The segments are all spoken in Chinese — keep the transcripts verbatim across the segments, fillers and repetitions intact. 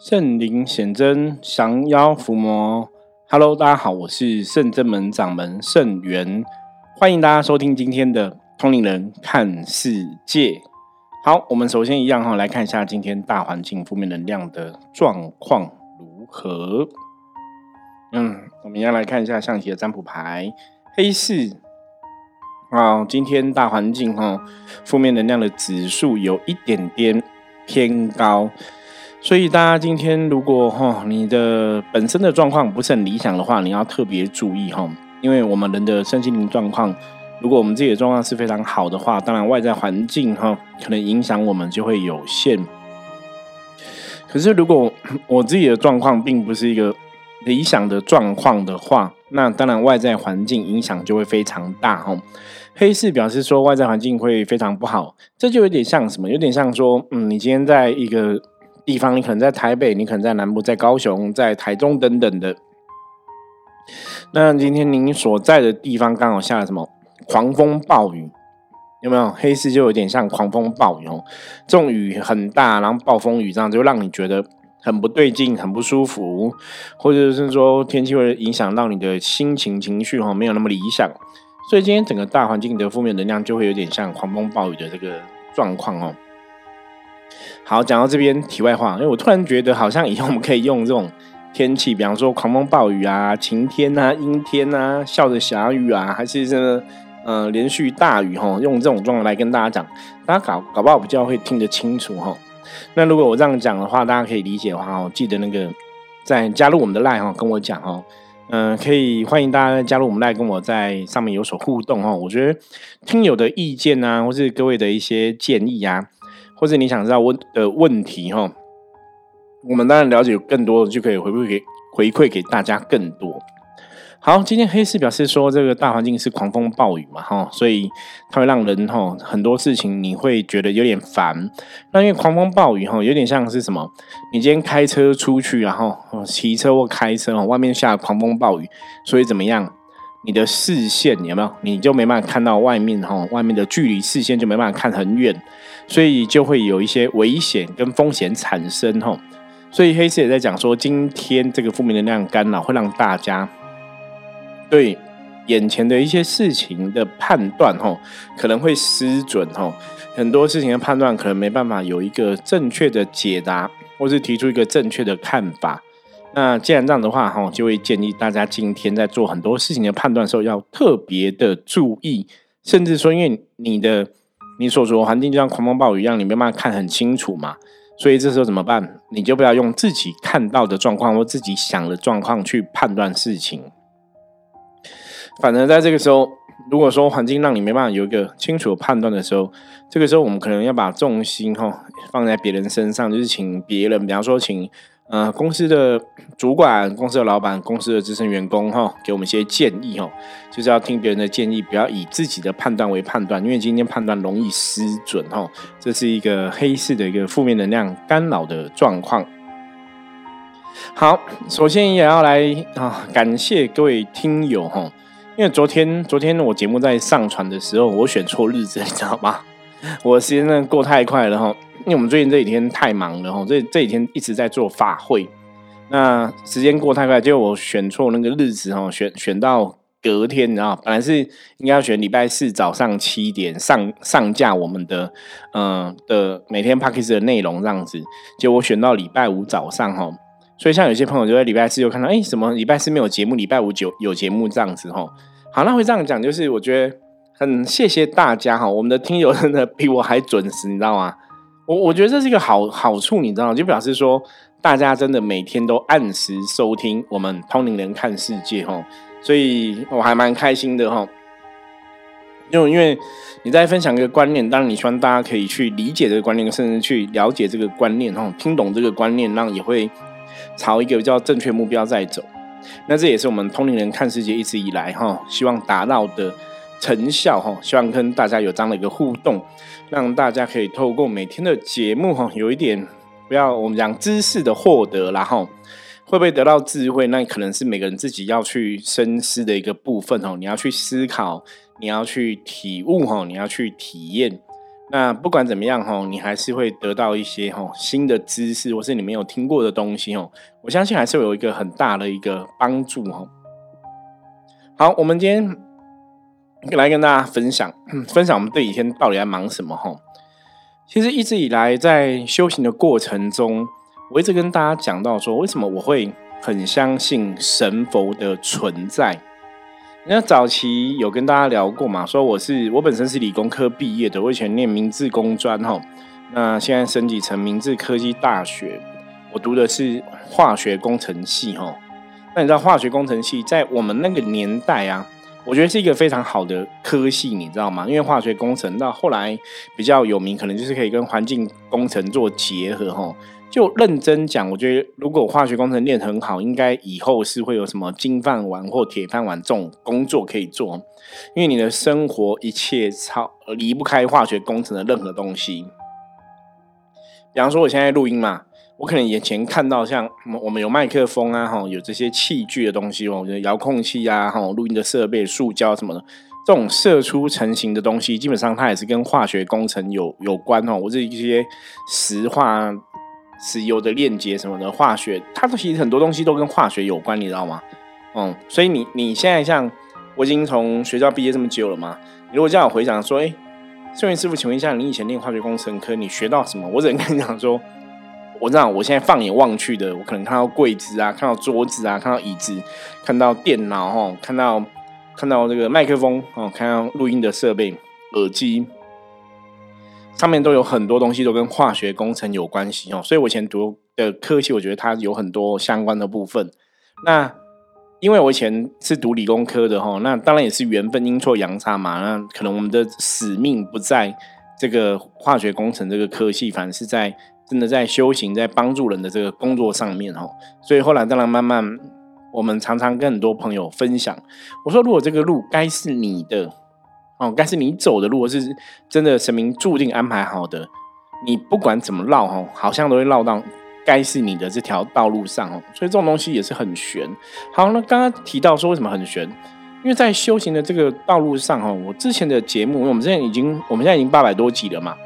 圣灵显真，降妖伏魔。Hello， 大家好，我是圣真门掌门圣元，欢迎大家收听今天的通灵人看世界。好，我们首先一样来看一下今天大环境负面能量的状况如何。嗯，我们一样来看一下象棋的占卜牌，黑市。好，今天大环境负面能量的指数有一点点偏高。所以大家今天如果、哦、你的本身的状况不是很理想的话，你要特别注意、哦、因为我们人的身心灵状况，如果我们自己的状况是非常好的话，当然外在环境、哦、可能影响我们就会有限。可是如果我自己的状况并不是一个理想的状况的话，那当然外在环境影响就会非常大、哦、黑市表示说外在环境会非常不好，这就有点像什么，有点像说、嗯、你今天在一个地方，你可能在台北，你可能在南部，在高雄，在台中等等的。那今天您所在的地方刚好下了什么狂风暴雨，有没有？黑市就有点像狂风暴雨哦，这种雨很大，然后暴风雨这样就让你觉得很不对劲，很不舒服，或者是说天气会影响到你的心情情绪哦，没有那么理想。所以今天整个大环境的负面能量就会有点像狂风暴雨的这个状况哦。好，讲到这边题外话，因为我突然觉得好像以后我们可以用这种天气，比方说狂风暴雨啊、晴天啊、阴天啊、笑着下雨啊，还是真的、呃、连续大雨吼，用这种状况来跟大家讲，大家 搞, 搞不好比较会听得清楚吼。那如果我这样讲的话，大家可以理解的话，记得那个再加入我们的 LINE 跟我讲哦。嗯、呃，可以欢迎大家加入我们 LINE 跟我在上面有所互动哦。我觉得听友的意见啊，或是各位的一些建议啊，或者你想知道的问题，我们当然了解更多就可以回馈给回馈给大家更多。好，今天黑市表示说这个大环境是狂风暴雨嘛，所以它会让人很多事情你会觉得有点烦。那因为狂风暴雨有点像是什么，你今天开车出去然后骑车或开车，外面下狂风暴雨，所以怎么样，你的视线有没有，你就没办法看到外面，外面的距离视线就没办法看很远，所以就会有一些危险跟风险产生。所以黑市也在讲说，今天这个负面能量干扰会让大家对眼前的一些事情的判断可能会失准，很多事情的判断可能没办法有一个正确的解答，或是提出一个正确的看法。那既然这样的话，就会建议大家今天在做很多事情的判断的时候要特别的注意，甚至说因为你的你所处的环境就像狂风暴雨一样，你没办法看很清楚嘛，所以这时候怎么办，你就不要用自己看到的状况或自己想的状况去判断事情。反而在这个时候，如果说环境让你没办法有一个清楚的判断的时候，这个时候我们可能要把重心、哦、放在别人身上，就是请别人，比方说请呃，公司的主管、公司的老板、公司的资深员工、哦、给我们一些建议、哦、就是要听别人的建议，不要以自己的判断为判断，因为今天判断容易失准、哦、这是一个黑市的一个负面能量干扰的状况。好，首先也要来、啊、感谢各位听友、哦、因为昨天昨天我节目在上传的时候我选错日子，你知道吗？我的时间真的过太快了，因为我们最近这几天太忙了，这这几天一直在做法会，那时间过太快，结果我选错那个日子，选选到隔天，然后本来是应该要选礼拜四早上七点上上架我们的呃的每天 podcast 的内容这样子，结果我选到礼拜五早上哈，所以像有些朋友就在礼拜四就看到，哎，什么礼拜四没有节目，礼拜五有有节目这样子哈。好，那会这样讲，就是我觉得很谢谢大家哈，我们的听友真的比我还准时，你知道吗？我我觉得这是一个好好处，你知道吗？就表示说大家真的每天都按时收听我们通灵人看世界哈，所以我还蛮开心的哈。就因为你在分享一个观念，当然你希望大家可以去理解这个观念，甚至去了解这个观念哈，听懂这个观念，让也会朝一个比较正确目标在走。那这也是我们通灵人看世界一直以来哈希望达到的成效，希望跟大家有这样的一个互动，让大家可以透过每天的节目有一点，不要我们讲知识的获得啦，会不会得到智慧，那可能是每个人自己要去深思的一个部分，你要去思考，你要去体悟，你要去体验。那不管怎么样吼，你还是会得到一些吼新的知识，或是你没有听过的东西吼。我相信还是有一个很大的一个帮助吼。好，我们今天来跟大家分享分享我们这几天到底在忙什么吼。其实一直以来在修行的过程中，我一直跟大家讲到说，为什么我会很相信神佛的存在。那早期有跟大家聊过嘛，说我是我本身是理工科毕业的，我以前念明志工专吼，那现在升级成明志科技大学，我读的是化学工程系吼。那你知道化学工程系在我们那个年代啊，我觉得是一个非常好的科系，你知道吗？因为化学工程到后来比较有名，可能就是可以跟环境工程做结合吼。就认真讲，我觉得如果化学工程练很好，应该以后是会有什么金饭碗或铁饭碗这种工作可以做，因为你的生活一切超离不开化学工程的任何东西。比方说我现在录音嘛，我可能以前看到像我们有麦克风啊，有这些器具的东西，我觉得遥控器啊，录音的设备、塑胶什么的，这种射出成型的东西，基本上它也是跟化学工程有有关哦，或者一些石化。石油的链接什么的，化学它其实很多东西都跟化学有关，你知道吗？嗯，所以你你现在像我已经从学校毕业这么久了嘛，你如果叫我回想说，哎，秀云师傅，请问一下，你以前念化学工程科你学到什么？我只能跟你讲说，我知道我现在放眼望去的，我可能看到柜子啊，看到桌子啊，看到椅子，看到电脑哈，看到看到这个麦克风哦，看到录音的设备、耳机。上面都有很多东西都跟化学工程有关系哦，所以我以前读的科系，我觉得它有很多相关的部分。那因为我以前是读理工科的哦，那当然也是缘分阴错阳差嘛。那可能我们的使命不在这个化学工程这个科系，反而是在真的在修行、在帮助人的这个工作上面哦。所以后来当然慢慢，我们常常跟很多朋友分享，我说如果这个路该是你的。哦，但是你走的路是真的神明注定安排好的，你不管怎么绕哦，好像都会绕到该是你的这条道路上哦。所以这种东西也是很玄。好，那刚刚提到说为什么很玄，因为在修行的这个道路上哦，我之前的节目，因为我们之前已经我们现在已经八百多集了嘛，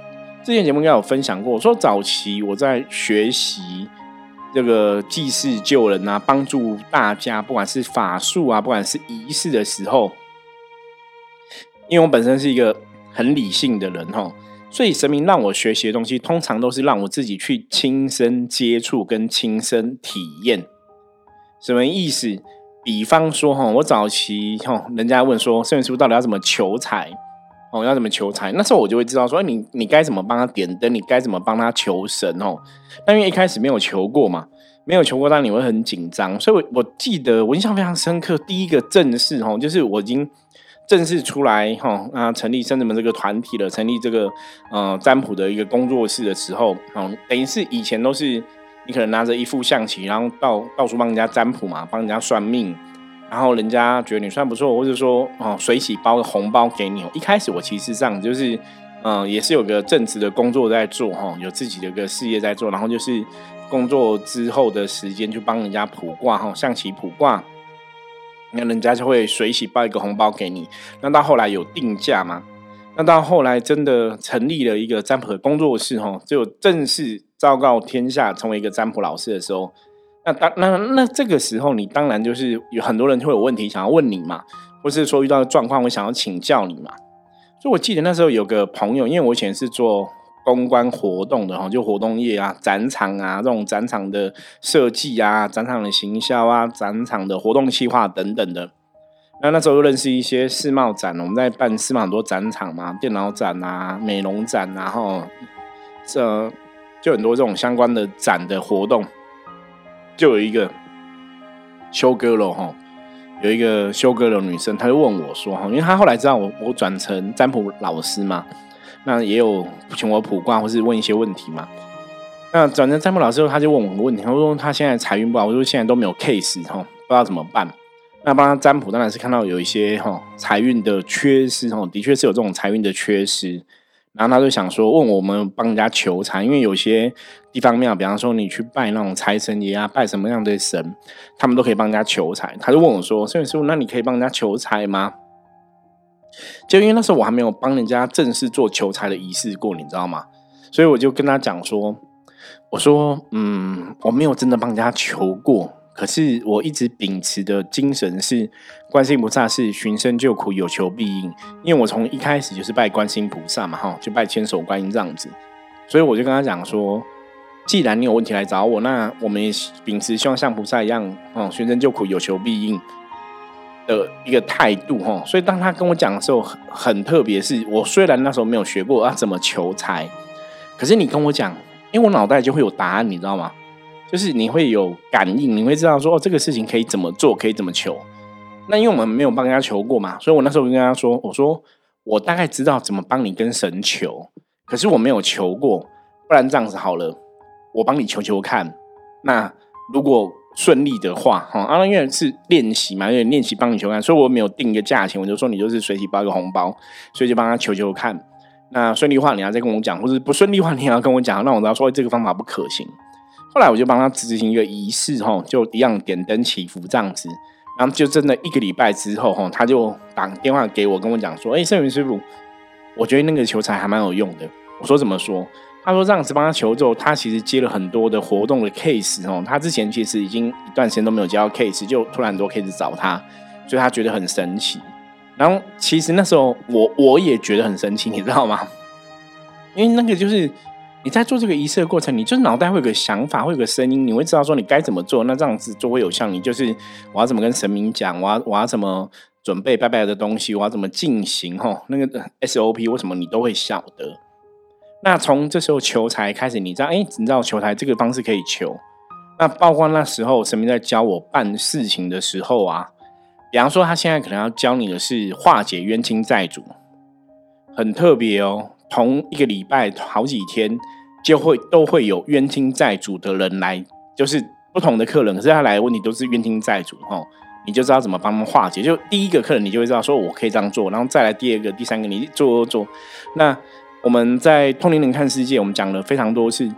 之前节目应该有分享过，说早期我在学习这个济世救人啊，帮助大家，不管是法术啊，不管是仪式的时候。因为我本身是一个很理性的人吼，所以神明让我学习的东西，通常都是让我自己去亲身接触跟亲身体验。什么意思？比方说吼，我早期吼，人家问说，圣元师傅到底要怎么求财？哦，要怎么求财？那时候我就会知道说，你你该怎么帮他点灯，你该怎么帮他求神哦。但因为一开始没有求过嘛，没有求过，当然你会很紧张。所以我，我记得我印象非常深刻，第一个正式吼，就是我已经。正式出来哈啊，成立圣子门这个团体了，成立这个呃占卜的一个工作室的时候，哦，等于是以前都是你可能拿着一副象棋，然后到到处帮人家占卜嘛，帮人家算命，然后人家觉得你算不错，或者说哦水洗包的红包给你。一开始我其实这样就是嗯、呃，也是有个正职的工作在做哈、哦，有自己的一个事业在做，然后就是工作之后的时间就帮人家卜卦哈、哦，象棋卜卦。那人家就会随喜包一个红包给你。那到后来有定价嘛？那到后来真的成立了一个占卜的工作室哦，只有正式昭告天下成为一个占卜老师的时候，那当那那这个时候你当然就是有很多人会有问题想要问你嘛，或是说遇到状况会想要请教你嘛。所以我记得那时候有个朋友，因为我以前是做公关活动的，就活动业啊，展场啊，这种展场的设计啊，展场的行销啊，展场的活动企划等等的。那那时候又认识一些世贸展，我们在办世贸很多展场嘛，电脑展啊，美容展啊，吼，这就很多这种相关的展的活动。就有一个修哥了吼，有一个修哥的女生，她就问我说，因为她后来知道我我转成占卜老师嘛。那也有请我卜卦或是问一些问题嘛。那转成占卜老师后，他就问我个问题，他说他现在财运不好，我说现在都没有 case 吼，不知道怎么办。那帮他占卜当然是看到有一些吼财运的缺失吼，的确是有这种财运的缺失。然后他就想说，问我们帮人家求财，因为有些地方庙，比方说你去拜那种财神爷啊，拜什么样的神，他们都可以帮人家求财。他就问我说，圣元师傅，那你可以帮人家求财吗？就因为那时候我还没有帮人家正式做求财的仪式过，你知道吗？所以我就跟他讲说，我说嗯，我没有真的帮人家求过，可是我一直秉持的精神是观世音菩萨是寻声救苦，有求必应。因为我从一开始就是拜观世音菩萨嘛，就拜千手观音这样子，所以我就跟他讲说，既然你有问题来找我，那我们也秉持希望像菩萨一样寻声救苦，有求必应的一个态度。所以当他跟我讲的时候很特别，是我虽然那时候没有学过啊怎么求财，可是你跟我讲，因为我脑袋就会有答案，你知道吗？就是你会有感应，你会知道说、哦、这个事情可以怎么做，可以怎么求。那因为我们没有帮人家求过嘛，所以我那时候跟他说，我说我大概知道怎么帮你跟神求，可是我没有求过，不然这样子好了，我帮你求求看，那如果顺利的话、啊、因为是练习嘛，因为练习帮你求看，所以我没有定一个价钱，我就说你就是随喜包一个红包，所以就帮他求求看。那顺利的话你要再跟我讲，或者不顺利的话你要跟我讲，那我知道说这个方法不可行。后来我就帮他执行一个仪式，就一样点灯祈福这样子，然后就真的一个礼拜之后，他就打电话给我跟我讲说，哎，圣元师傅，我觉得那个求财还蛮有用的。我说怎么说？他说这样子帮他求之后，他其实接了很多的活动的 case 哦。他之前其实已经一段时间都没有接到 case， 就突然很多 case 找他，所以他觉得很神奇。然后其实那时候我我也觉得很神奇，你知道吗？因为那个就是你在做这个仪式的过程，你就是脑袋会有个想法，会有个声音，你会知道说你该怎么做。那这样子就会有像你就是我要怎么跟神明讲，我要我要怎么准备拜拜的东西，我要怎么进行哦，那个 S O P 为什么你都会晓得。那从这时候求财开始，你知道，哎，你知道求财这个方式可以求。那包括那时候神明在教我办事情的时候啊，比方说他现在可能要教你的是化解冤亲债主，很特别哦。同一个礼拜好几天就会都会有冤亲债主的人来，就是不同的客人，可是他来的问题都是冤亲债主哦。你就知道怎么帮他们化解。就第一个客人你就会知道说我可以这样做，然后再来第二个、第三个，你做做做。那我们在通灵人看世界，我们讲了非常多次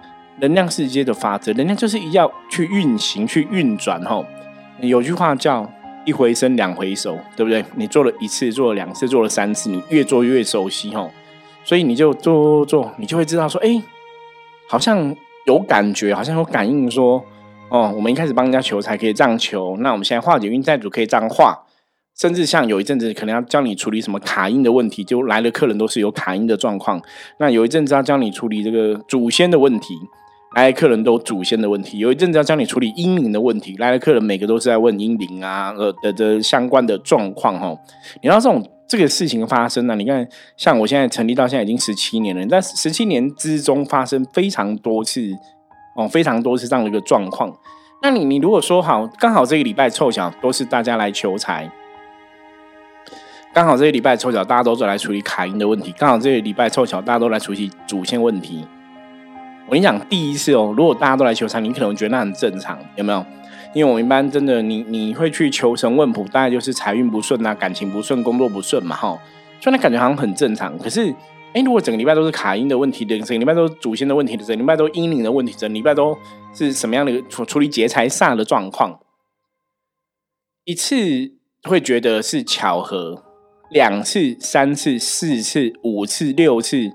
能量世界的法则，能量就是要去运行、去运转。有句话叫一回生两回熟，对不对？你做了一次，做了两次，做了三次，你越做越熟悉，所以你就做做，你就会知道说，哎，好像有感觉，好像有感应说，哦，我们一开始帮人家求财可以这样求，那我们现在化解冤债主可以这样化。甚至像有一阵子可能要教你处理什么卡音的问题，就来的客人都是有卡音的状况。那有一阵子要教你处理这个祖先的问题，来的客人都祖先的问题。有一阵子要教你处理阴灵的问题，来的客人每个都是在问阴灵啊呃的的相关的状况哦。你知道这种这个事情发生啊，你看像我现在成立到现在已经十七年了，在十七年之中发生非常多次哦，非常多次这样的一个状况。那你你如果说好，刚好这个礼拜凑巧都是大家来求财。刚好这个礼拜凑巧大家都来处理卡因的问题，刚好这个礼拜凑巧大家都来处理祖先问题。我跟你讲，第一次哦，如果大家都来求财，你可能觉得那很正常，有没有？因为我们一般真的你你会去求神问卜，大概就是财运不顺啊，感情不顺，工作不顺嘛，哈，所以那感觉好像很正常。可是，哎，如果整个礼拜都是卡因的问题，整个礼拜都是祖先的问题，整个礼拜都阴灵的问题，整个礼拜都是什么样的处理劫财煞的状况，一次会觉得是巧合。两次、三次、四次、五次、六次，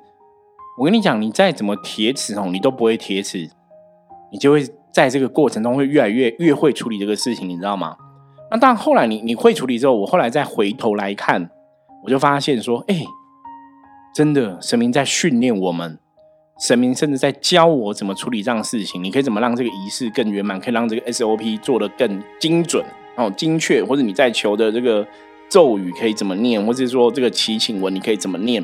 我跟你讲，你再怎么铁齿你都不会铁齿，你就会在这个过程中会越来越越会处理这个事情，你知道吗？那当然，后来你你会处理之后，我后来再回头来看，我就发现说，哎，真的神明在训练我们，神明甚至在教我怎么处理这样的事情，你可以怎么让这个仪式更圆满，可以让这个 S O P 做得更精准、哦、精确，或者你在求的这个咒语可以怎么念，或是说这个祈请文你可以怎么念，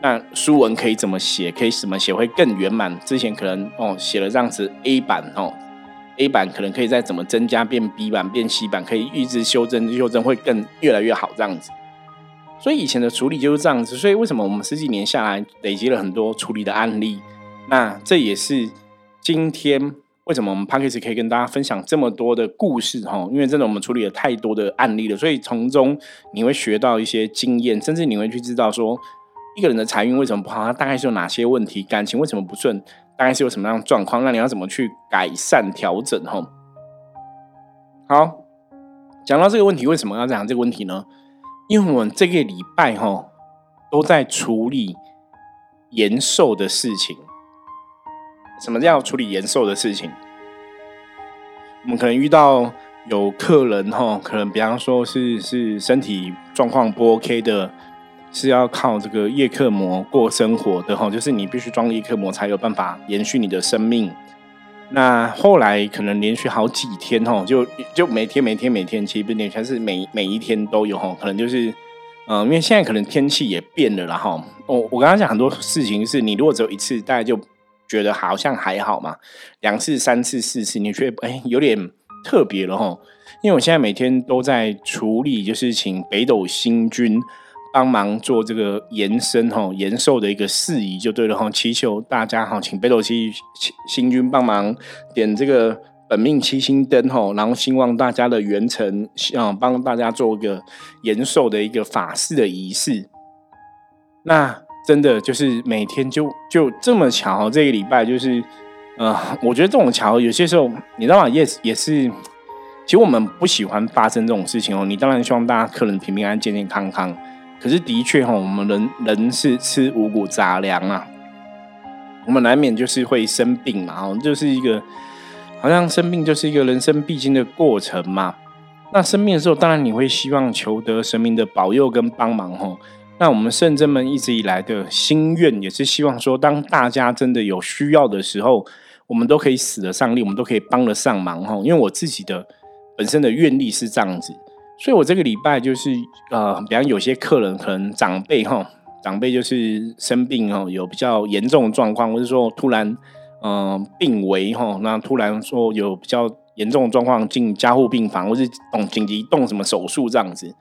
那书文可以怎么写，可以怎么写会更圆满。之前可能、哦、写了这样子 A 版、哦、A 版可能可以再怎么增加变 B 版变 C 版，可以一直修正修正会更越来越好这样子。所以以前的处理就是这样子，所以为什么我们十几年下来累积了很多处理的案例，那这也是今天为什么我们 Podcast 可以跟大家分享这么多的故事，因为真的我们处理了太多的案例了，所以从中你会学到一些经验，甚至你会去知道说一个人的财运为什么不好，他大概是有哪些问题，感情为什么不顺，大概是有什么样的状况，那你要怎么去改善调整。好，讲到这个问题，为什么要讲这个问题呢？因为我们这个礼拜吼都在处理延寿的事情。什么叫处理延寿的事情？我们可能遇到有客人吼，可能比方说 是, 是身体状况不 OK 的，是要靠这个叶克膜过生活的吼，就是你必须装叶克膜才有办法延续你的生命。那后来可能连续好几天吼，就就每天每天每天，其实不是连续，是每每一天都有吼，可能就是，嗯、呃，因为现在可能天气也变了啦吼。我我刚刚讲很多事情是，你如果只有一次，大概就觉得好像还好嘛，两次、三次、四次，你觉得哎有点特别了吼。因为我现在每天都在处理，就是请北斗星君帮忙做这个延伸吼、延寿的一个事宜就对了吼，祈求大家吼，请北斗七星君帮忙点这个本命七星灯吼，然后希望大家的元辰啊，帮大家做一个延寿的一个法事的仪式。那真的就是每天就就这么巧，这个礼拜就是呃，我觉得这种巧，有些时候你知道吗？也也是，其实我们不喜欢发生这种事情哦。你当然希望大家客人平平安安、健健康康。可是的确我们 人, 人是吃五谷杂粮啊，我们难免就是会生病嘛，就是一个好像生病就是一个人生必经的过程嘛。那生病的时候，当然你会希望求得神明的保佑跟帮忙吼。那我们圣真们一直以来的心愿也是希望说，当大家真的有需要的时候，我们都可以使得上力，我们都可以帮得上忙吼。因为我自己的本身的愿力是这样子。所以我这个礼拜就是呃，比方有些客人可能长辈吼，长辈就是生病吼，有比较严重的状况，或者说突然嗯、呃、病危吼，那突然说有比较严重的状况进加护病房，或是动紧急动什么手术这样子。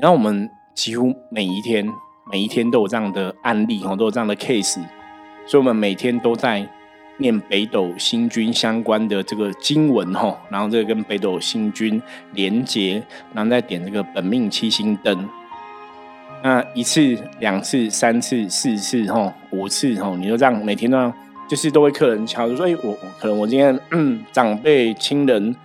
然后我们几乎每一天每一天都有这样的案例吼，都有这样的 case， 所以我们每天都在念北斗星君相关的这个经文吼，然后这个跟北斗星君连结，然后再点这个本命七星灯。那一次、两次、三次、四次吼、五次吼，你就这样每天都就是都会客人敲，就说：“哎、欸，我可能我今天、嗯、长辈亲人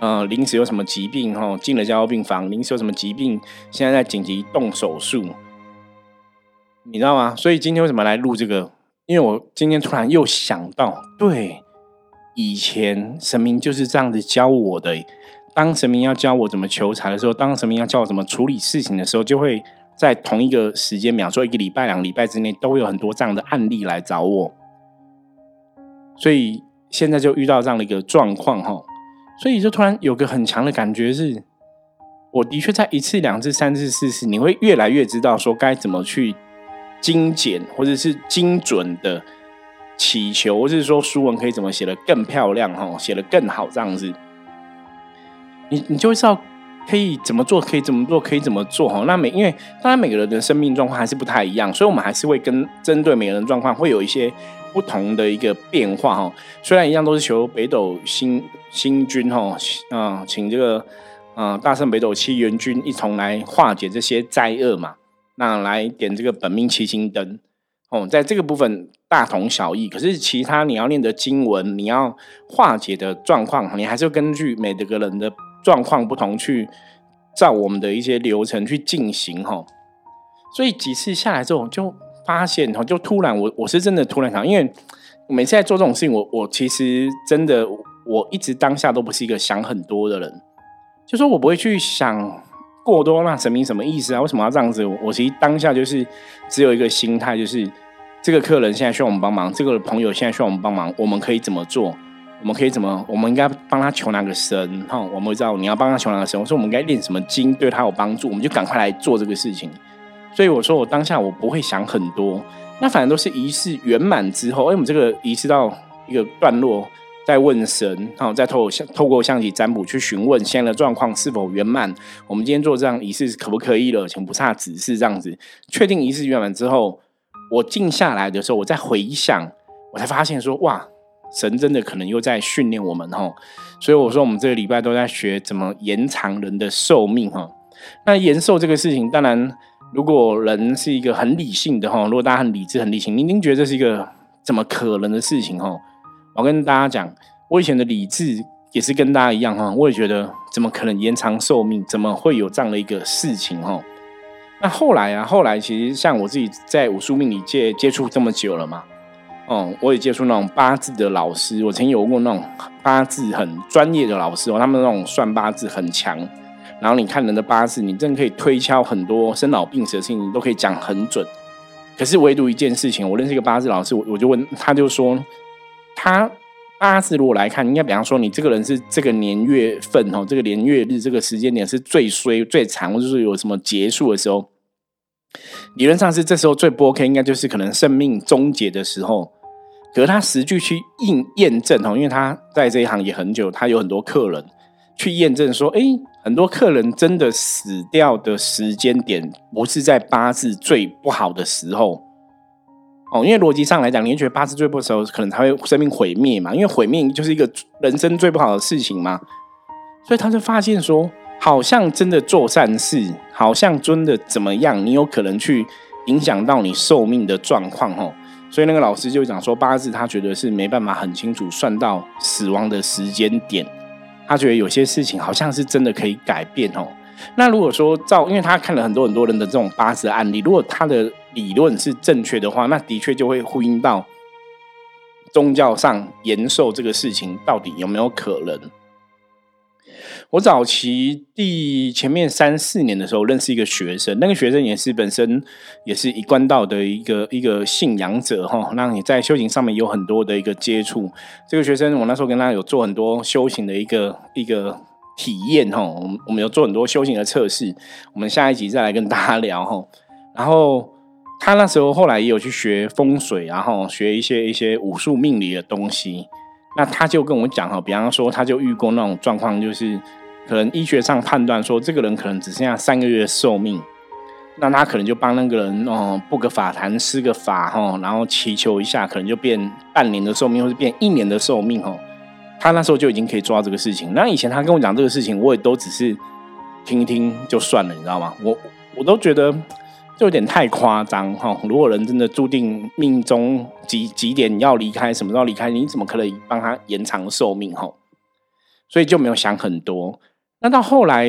呃临时有什么疾病吼，进了加护病房，临时有什么疾病，现在在紧急动手术，你知道吗？”所以今天为什么来录这个？因为我今天突然又想到，对，以前神明就是这样子教我的。当神明要教我怎么求财的时候，当神明要教我怎么处理事情的时候，就会在同一个时间秒，说一个礼拜、两个礼拜之内，都有很多这样的案例来找我。所以现在就遇到这样的一个状况吼，所以就突然有个很强的感觉是，我的确在一次、两次、三次、四次，你会越来越知道说该怎么去精简或者是精准的祈求，或是说书文可以怎么写得更漂亮吼，写得更好这样子，你你就会知道可以怎么做，可以怎么做，可以怎么做吼。那每因为当然每个人的生命状况还是不太一样，所以我们还是会跟针对每个人状况会有一些不同的一个变化吼。虽然一样都是求北斗星星君吼，嗯、呃，请这个嗯、呃、大圣北斗七元君一同来化解这些灾厄嘛。那来点这个本命七星灯、哦、在这个部分大同小异，可是其他你要念的经文，你要化解的状况，你还是根据每个人的状况不同去照我们的一些流程去进行、哦、所以几次下来之后就发现，就突然 我, 我是真的突然想，因为每次在做这种事情 我, 我其实真的我一直当下都不是一个想很多的人，就说我不会去想过多，那神明什么意思啊？为什么要这样子？我其实当下就是只有一个心态，就是这个客人现在需要我们帮忙，这个朋友现在需要我们帮忙，我们可以怎么做？我们可以怎么？我们应该帮他求哪个神？哈，我们知道你要帮他求哪个神，我说我们应该练什么经对他有帮助，我们就赶快来做这个事情。所以我说我当下我不会想很多，那反正都是仪式圆满之后，哎，我们这个仪式到一个段落，再问神，再透过象棋占卜去询问现在的状况是否圆满，我们今天做这样仪式可不可以了，请菩萨指示这样子。确定仪式圆满之后，我静下来的时候，我再回想，我才发现说，哇，神真的可能又在训练我们。所以我说我们这个礼拜都在学怎么延长人的寿命。那延寿这个事情，当然如果人是一个很理性的，如果大家很理智很理性，你一定觉得这是一个怎么可能的事情。我跟大家讲，我以前的理智也是跟大家一样，我也觉得怎么可能延长寿命，怎么会有这样的一个事情。那后来啊，后来其实像我自己在武术命理界接触这么久了嘛，嗯，我也接触那种八字的老师，我曾经有过那种八字很专业的老师哦，他们那种算八字很强，然后你看人的八字，你真的可以推敲很多生老病死的事情，你都可以讲很准。可是唯独一件事情，我认识一个八字老师，我就问他，就说他八字如果来看，应该比方说你这个人是这个年月份哦，这个年月日这个时间点是最衰最长，或者是有什么结束的时候，理论上是这时候最不 OK， 应该就是可能生命终结的时候。可是他实际去验证哦，因为他在这一行也很久，他有很多客人去验证说，哎，很多客人真的死掉的时间点不是在八字最不好的时候。哦，因为逻辑上来讲，你会觉得八字最不好的时候可能才会生命毁灭嘛，因为毁灭就是一个人生最不好的事情嘛。所以他就发现说，好像真的做善事，好像真的怎么样，你有可能去影响到你寿命的状况哦。所以那个老师就讲说，八字他觉得是没办法很清楚算到死亡的时间点，他觉得有些事情好像是真的可以改变哦。那如果说照，因为他看了很多很多人的这种八字的案例，如果他的理论是正确的话，那的确就会呼应到宗教上延寿这个事情到底有没有可能。我早期第前面三四年的时候认识一个学生，那个学生也是本身也是一贯道的一个一个信仰者，那你在修行上面有很多的一个接触。这个学生我那时候跟他有做很多修行的一个一个体验，我们有做很多修行的测试，我们下一集再来跟大家聊。然后他那时候后来也有去学风水，然后学一些一些武术命理的东西。那他就跟我讲哈，比方说他就遇过那种状况，就是可能医学上判断说这个人可能只剩下三个月的寿命，那他可能就帮那个人哦布个法坛施个法哈，然后祈求一下，可能就变半年的寿命，或是变一年的寿命哦。他那时候就已经可以做到这个事情。那以前他跟我讲这个事情，我也都只是听一听就算了，你知道吗？我我都觉得就有点太夸张哈！如果人真的注定命中 几, 几点要离开，什么时候离开，你怎么可以帮他延长寿命哈？所以就没有想很多。那到后来，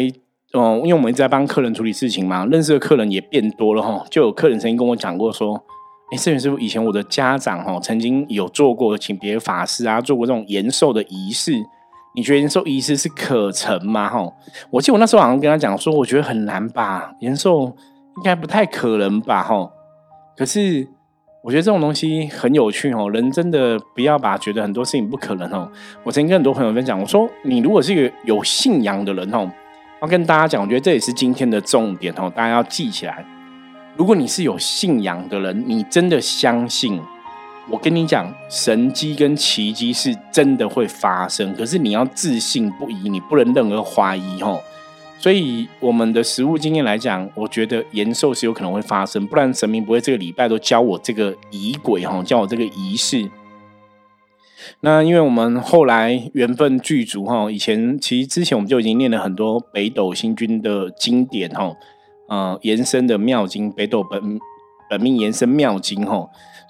嗯，因为我们一直在帮客人处理事情嘛，认识的客人也变多了哈。就有客人曾经跟我讲过说：“哎，圣元师傅，以前我的家长哈，曾经有做过请别的法师啊，做过这种延寿的仪式。你觉得延寿仪式是可成吗？”哈，我记得我那时候好像跟他讲说，我觉得很难吧，延寿应该不太可能吧，吼！可是我觉得这种东西很有趣哦，人真的不要把觉得很多事情不可能哦。我曾经跟很多朋友分享，我说你如果是一个有信仰的人哦，要跟大家讲，我觉得这也是今天的重点哦，大家要记起来。如果你是有信仰的人，你真的相信，我跟你讲，神迹跟奇迹是真的会发生，可是你要自信不疑，你不能任何怀疑哦。所以我们的实务经验来讲，我觉得延寿是有可能会发生，不然神明不会这个礼拜都教我这个仪轨，教我这个仪式。那因为我们后来缘分具足，以前其实之前我们就已经念了很多北斗星君的经典、呃、延伸的妙经，北斗 本, 本命延伸妙经，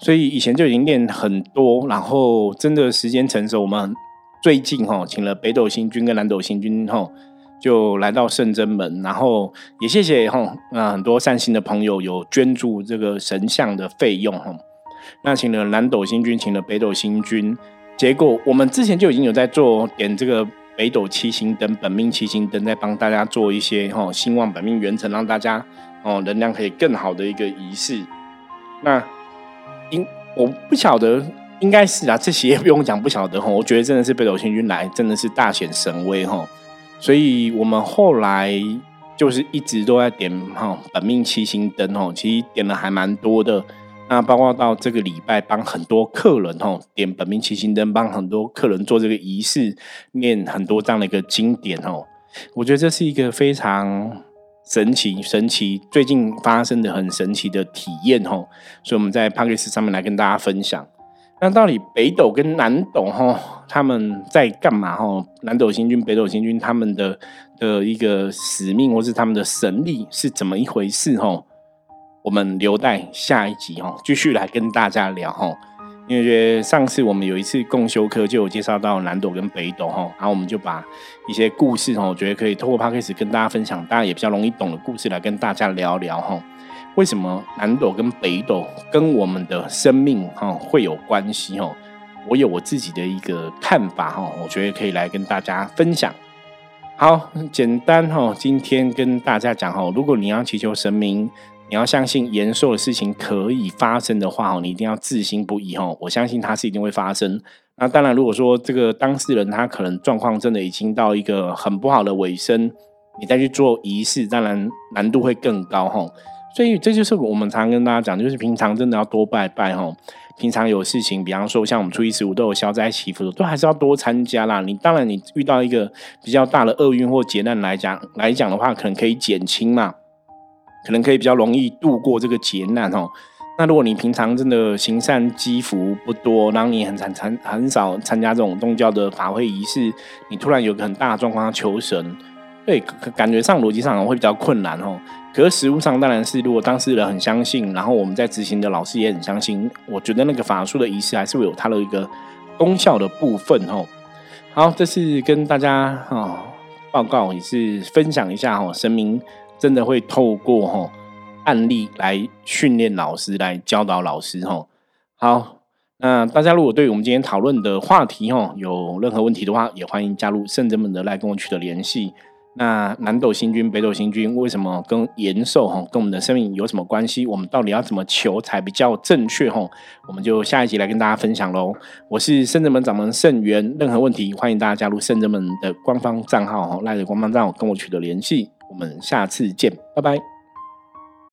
所以以前就已经念很多，然后真的时间成熟，我们最近请了北斗星君跟蓝斗星君就来到圣真门，然后也谢谢、呃、很多善心的朋友有捐助这个神像的费用。那请了南斗星君，请了北斗星君，结果我们之前就已经有在做点这个北斗七星灯、本命七星灯，在帮大家做一些兴旺本命元辰，让大家、呃、能量可以更好的一个仪式。那我不晓得，应该是啊，这些也不用讲，不晓得，我觉得真的是北斗星君来真的是大显神威，所以我们后来就是一直都在点、哦、本命七星灯、哦、其实点了还蛮多的。那包括到这个礼拜帮很多客人、哦、点本命七星灯，帮很多客人做这个仪式，念很多这样的一个经典、哦、我觉得这是一个非常神奇神奇最近发生的很神奇的体验、哦、所以我们在 Podcast 上面来跟大家分享。那到底北斗跟南斗、哦、他们在干嘛、哦、南斗星君、北斗星君他们 的, 的一个使命或是他们的神力是怎么一回事、哦、我们留待下一集、哦、继续来跟大家聊、哦、因为上次我们有一次共修课就有介绍到南斗跟北斗，然后我们就把一些故事我觉得可以透过 Podcast 跟大家分享，大家也比较容易懂的故事来跟大家聊聊为什么南斗跟北斗跟我们的生命会有关系。我有我自己的一个看法，我觉得可以来跟大家分享。好，简单今天跟大家讲，如果你要祈求神明，你要相信延寿的事情可以发生的话，你一定要自信不疑，我相信它是一定会发生。那当然如果说这个当事人他可能状况真的已经到一个很不好的尾声，你再去做仪式当然难度会更高，所以这就是我们常跟大家讲，就是平常真的要多拜拜，平常有事情比方说像我们初一十五都有消灾祈福都还是要多参加啦。你当然你遇到一个比较大的厄运或劫难来讲来讲的话，可能可以减轻嘛，可能可以比较容易度过这个劫难。那如果你平常真的行善积福不多，然后你 很, 很, 很少参加这种宗教的法会仪式，你突然有个很大的状况要求神，对，感觉上逻辑上会比较困难。可是实务上当然是如果当事人很相信，然后我们在执行的老师也很相信，我觉得那个法术的仪式还是会有它的一个功效的部分。好，这是跟大家、哦、报告也是分享一下、哦、神明真的会透过、哦、案例来训练老师，来教导老师、哦、好，那大家如果对我们今天讨论的话题、哦、有任何问题的话，也欢迎加入圣真门的来跟我取得联系。那南斗星君北斗星君为什么跟延寿跟我们的生命有什么关系，我们到底要怎么求才比较正确，我们就下一集来跟大家分享咯。我是圣真门掌门圣元，任何问题欢迎大家加入圣真门的官方账号，赖的官方账号跟我取得联系，我们下次见，拜拜。